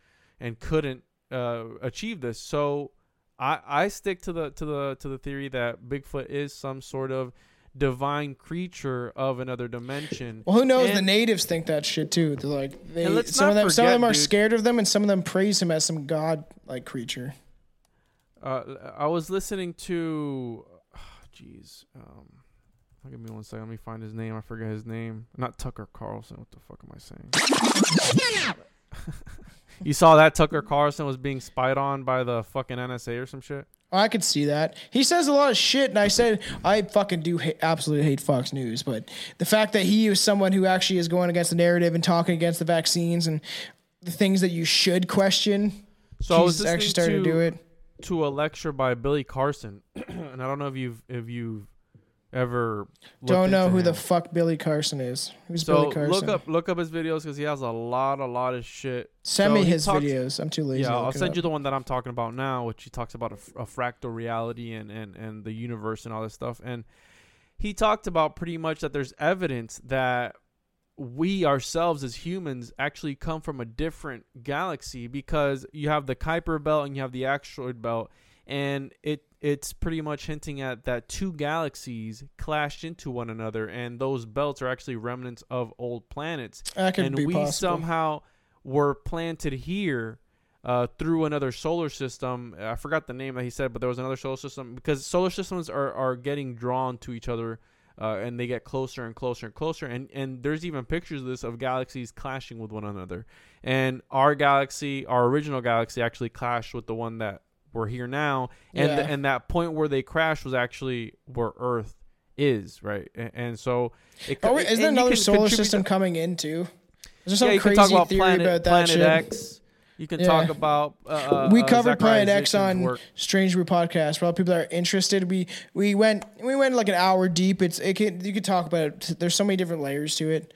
and couldn't achieve this. So I stick to the theory that Bigfoot is some sort of divine creature of another dimension. Well, who knows? The natives think that shit too. They're like, some of them are scared of them, and some of them praise him as some god like creature. I was listening to, give me one second. Let me find his name. I forget his name. Not Tucker Carlson. What the fuck am I saying? You saw that Tucker Carlson was being spied on by the fucking NSA or some shit? I could see that. He says a lot of shit, and I said I fucking do absolutely hate Fox News, but the fact that he is someone who actually is going against the narrative and talking against the vaccines and the things that you should question, he's actually starting to do it. To a lecture by Billy Carson, and I don't know if you've ever don't know who the fuck Billy Carson is. Who's Billy Carson? Look up his videos because he has a lot of shit. Send me his videos. I'm too lazy. Yeah, I'll send you the one that I'm talking about now, which he talks about a fractal reality and the universe and all this stuff. And he talked about pretty much that there's evidence that we ourselves as humans actually come from a different galaxy, because you have the Kuiper Belt and you have the asteroid belt, and it's pretty much hinting at that two galaxies clashed into one another, and those belts are actually remnants of old planets. That could be possible. Somehow were planted here through another solar system. I forgot the name that he said, but there was another solar system, because solar systems are getting drawn to each other. And they get closer and closer and closer. And there's even pictures of this, of galaxies clashing with one another. And our galaxy, our original galaxy, actually clashed with the one that we're here now. And and that point where they crashed was actually where Earth is, right? And so... Is there another solar system coming in, too? Is there some crazy theory about that shit? Planet X. You can talk about... we covered Planet X on Strange Brew podcast. For all people that are interested, we went like an hour deep. You could talk about it. There's so many different layers to it.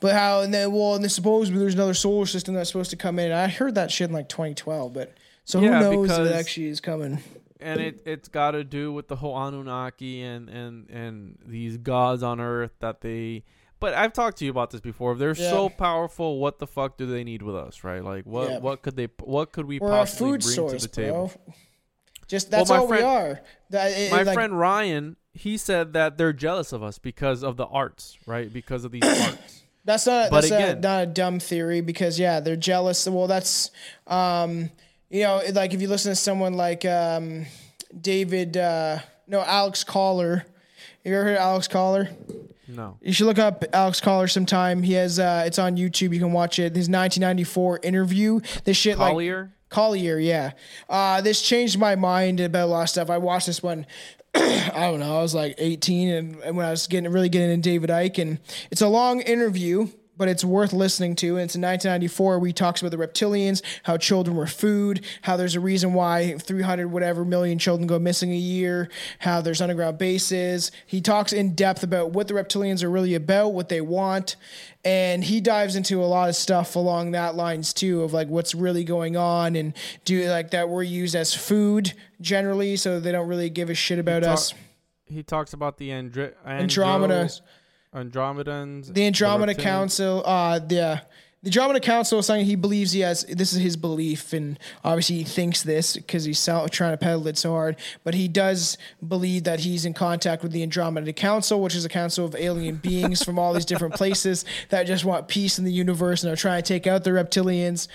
But how... And then supposedly there's another solar system that's supposed to come in. And I heard that shit in like 2012. But so who knows if it actually is coming. And it's got to do with the whole Anunnaki and these gods on Earth that they... But I've talked to you about this before. If they're so powerful, what the fuck do they need with us, right? Like, what could we possibly bring to the table? Bro. Just that's all we are. My friend Ryan, he said that they're jealous of us because of the arts, right? Because of these arts. That's not a dumb theory, because they're jealous. Well, that's like if you listen to someone like Alex Collar. You ever heard of Alex Collar? No. You should look up Alex Collar sometime. He has it's on YouTube. You can watch it. His 1994 interview. This shit Collier? Collier, yeah. This changed my mind about a lot of stuff. I watched this one I don't know, I was like 18, and when I was really getting into David Icke, and it's a long interview, but it's worth listening to. And it's in 1994 where he talks about the reptilians, how children were food, how there's a reason why 300 million children go missing a year, how there's underground bases. He talks in depth about what the reptilians are really about, what they want. And he dives into a lot of stuff along that lines too, of like what's really going on, and do like that we're used as food generally. So they don't really give a shit about us. He talks about the Andromeda. Andromedans. The Andromeda Council. The Andromeda Council is something he believes he has. This is his belief, and obviously he thinks this because he's trying to peddle it so hard. But he does believe that he's in contact with the Andromeda Council, which is a council of alien beings from all these different places that just want peace in the universe and are trying to take out the reptilians.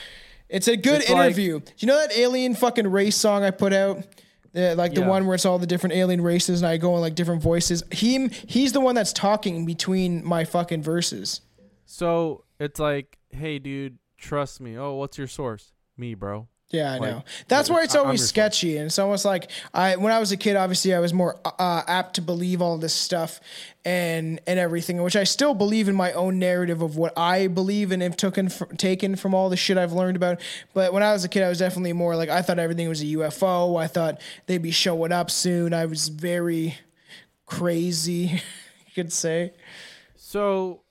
It's a good interview. Like, you know that alien fucking race song I put out? The one where it's all the different alien races and I go in like different voices. He's the one that's talking between my fucking verses. So it's like, hey, dude, trust me. Oh, what's your source? Me, bro. Yeah, I know. That's where it's always sketchy. And it's almost like when I was a kid, obviously I was more apt to believe all this stuff and everything, which I still believe in my own narrative of what I believe and have taken from all the shit I've learned about. But when I was a kid, I was definitely more like, I thought everything was a UFO. I thought they'd be showing up soon. I was very crazy, you could say. So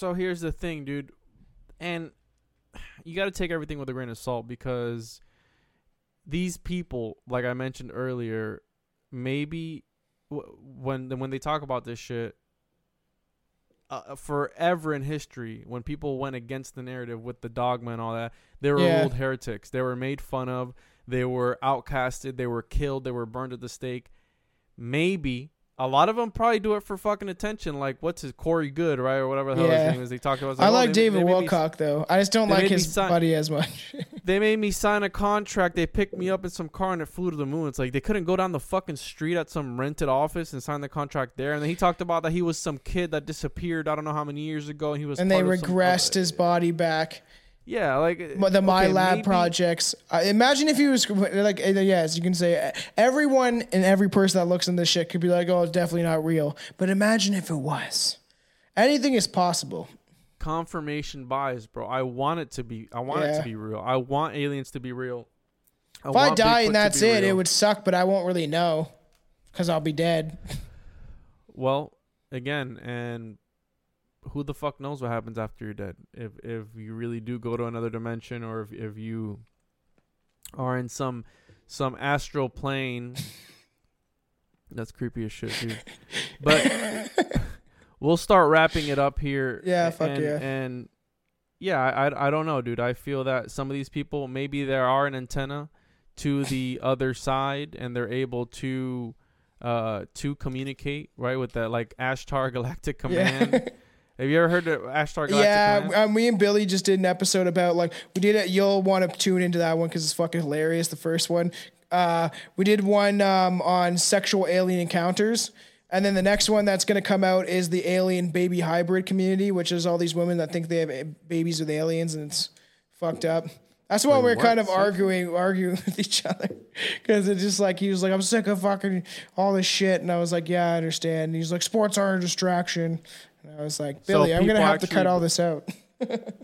here's the thing, dude. And you got to take everything with a grain of salt, because these people, like I mentioned earlier, maybe when they talk about this shit, forever in history, when people went against the narrative with the dogma and all that, they were old heretics. They were made fun of. They were outcasted. They were killed. They were burned at the stake. Maybe. A lot of them probably do it for fucking attention. Like, what's his Corey Goode, right? Or whatever the hell his name is. They talked about. I like David Wilcock, though. I just don't like his buddy as much. They made me sign a contract. They picked me up in some car and it flew to the moon. It's like they couldn't go down the fucking street at some rented office and sign the contract there. And then he talked about that he was some kid that disappeared I don't know how many years ago. And he was. And they regressed his body back. Yeah, like the My Lab projects. Imagine if he was like, yes, you can say everyone and every person that looks in this shit could be like, oh, it's definitely not real. But imagine if it was. Anything is possible. Confirmation bias, bro. I want it to be real. I want aliens to be real. If I die and that's it, it would suck, but I won't really know because I'll be dead. Well, again, and who the fuck knows what happens after you're dead? If you really do go to another dimension, or if you are in some astral plane, that's creepy as shit, dude. But we'll start wrapping it up here. Yeah, fuck yeah. And yeah, I don't know, dude. I feel that some of these people, maybe there are an antenna to the other side, and they're able to communicate right with that, like Ashtar Galactic Command. Yeah. Have you ever heard of Ashtar Galactic? Yeah, me and Billy just did an episode about, like, we did it. You'll want to tune into that one because it's fucking hilarious, the first one. We did one on sexual alien encounters. And then the next one that's going to come out is the alien baby hybrid community, which is all these women that think they have babies with aliens, and it's fucked up. That's why we're kind of arguing with each other, because it's just like, he was like, I'm sick of fucking all this shit. And I was like, yeah, I understand. And he's like, sports are a distraction. And I was like, Billy, I'm going to have to cut all this out.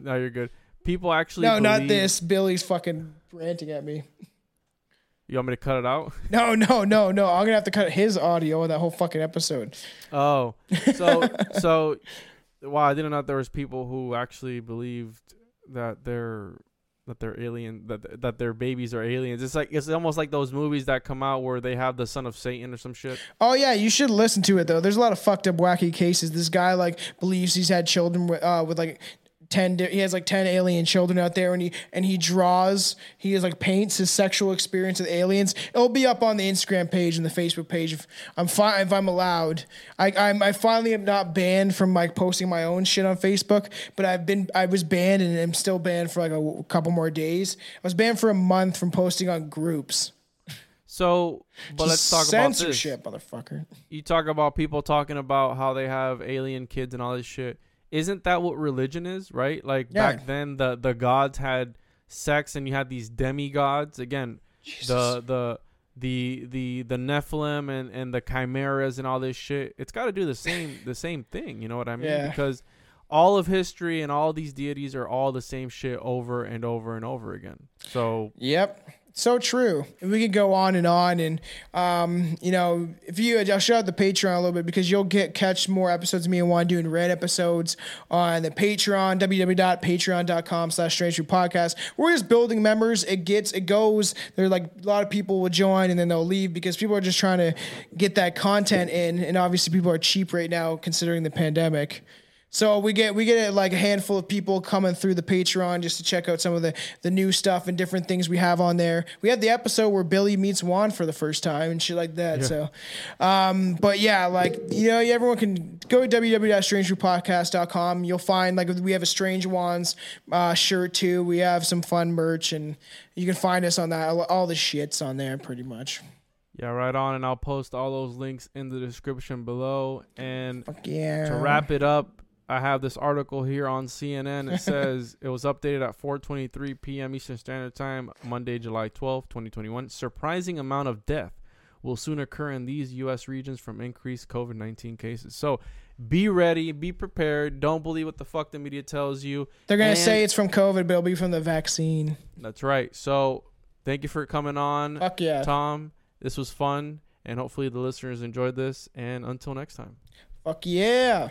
No, you're good. People actually. No, not this. Billy's fucking ranting at me. You want me to cut it out? No. I'm going to have to cut his audio of that whole fucking episode. Oh, so wow. I didn't know there was people who actually believed that they're alien, that their babies are aliens. It's like, it's almost like those movies that come out where they have the son of Satan or some shit. Oh yeah, you should listen to it though. There's a lot of fucked up, wacky cases. This guy like believes he's had children with like 10. He has like 10 alien children out there, and he draws. He is like paints his sexual experience with aliens. It'll be up on the Instagram page and the Facebook page if I'm allowed. I finally am not banned from like posting my own shit on Facebook, but I was banned and I'm still banned for like a couple more days. I was banned for a month from posting on groups. So, but let's talk about censorship, motherfucker. You talk about people talking about how they have alien kids and all this shit. Isn't that what religion is, right? Like back then, the gods had sex, and you had these demigods. Again, Jesus. the the the Nephilim and the chimeras and all this shit, it's got to do the same thing. You know what I mean? Yeah. Because all of history and all these deities are all the same shit over and over and over again. So yep. So true. We could go on, and you know, if you, I'll shout out the Patreon a little bit, because you'll catch more episodes of me and Juan doing red episodes on the Patreon, www.patreon.com/strange brew podcast. We're just building members. It goes. There are like a lot of people will join and then they'll leave because people are just trying to get that content in, and obviously people are cheap right now considering the pandemic. So we get like a handful of people coming through the Patreon just to check out some of the new stuff and different things we have on there. We had the episode where Billy meets Juan for the first time and shit like that. Yeah. So, but yeah, like, you know, everyone can go to www.strangerpodcast.com. You'll find, like, we have a Strange Wands shirt too. We have some fun merch, and you can find us on that. All the shit's on there pretty much. Yeah, right on, and I'll post all those links in the description below. And yeah. To wrap it up, I have this article here on CNN. It says it was updated at 4:23 p.m. Eastern Standard Time, Monday, July 12, 2021. Surprising amount of death will soon occur in these U.S. regions from increased COVID-19 cases. So be ready, be prepared. Don't believe what the fuck the media tells you. They're going to say it's from COVID, but it'll be from the vaccine. That's right. So thank you for coming on. Fuck yeah. Tom, this was fun, and hopefully the listeners enjoyed this. And until next time. Fuck yeah.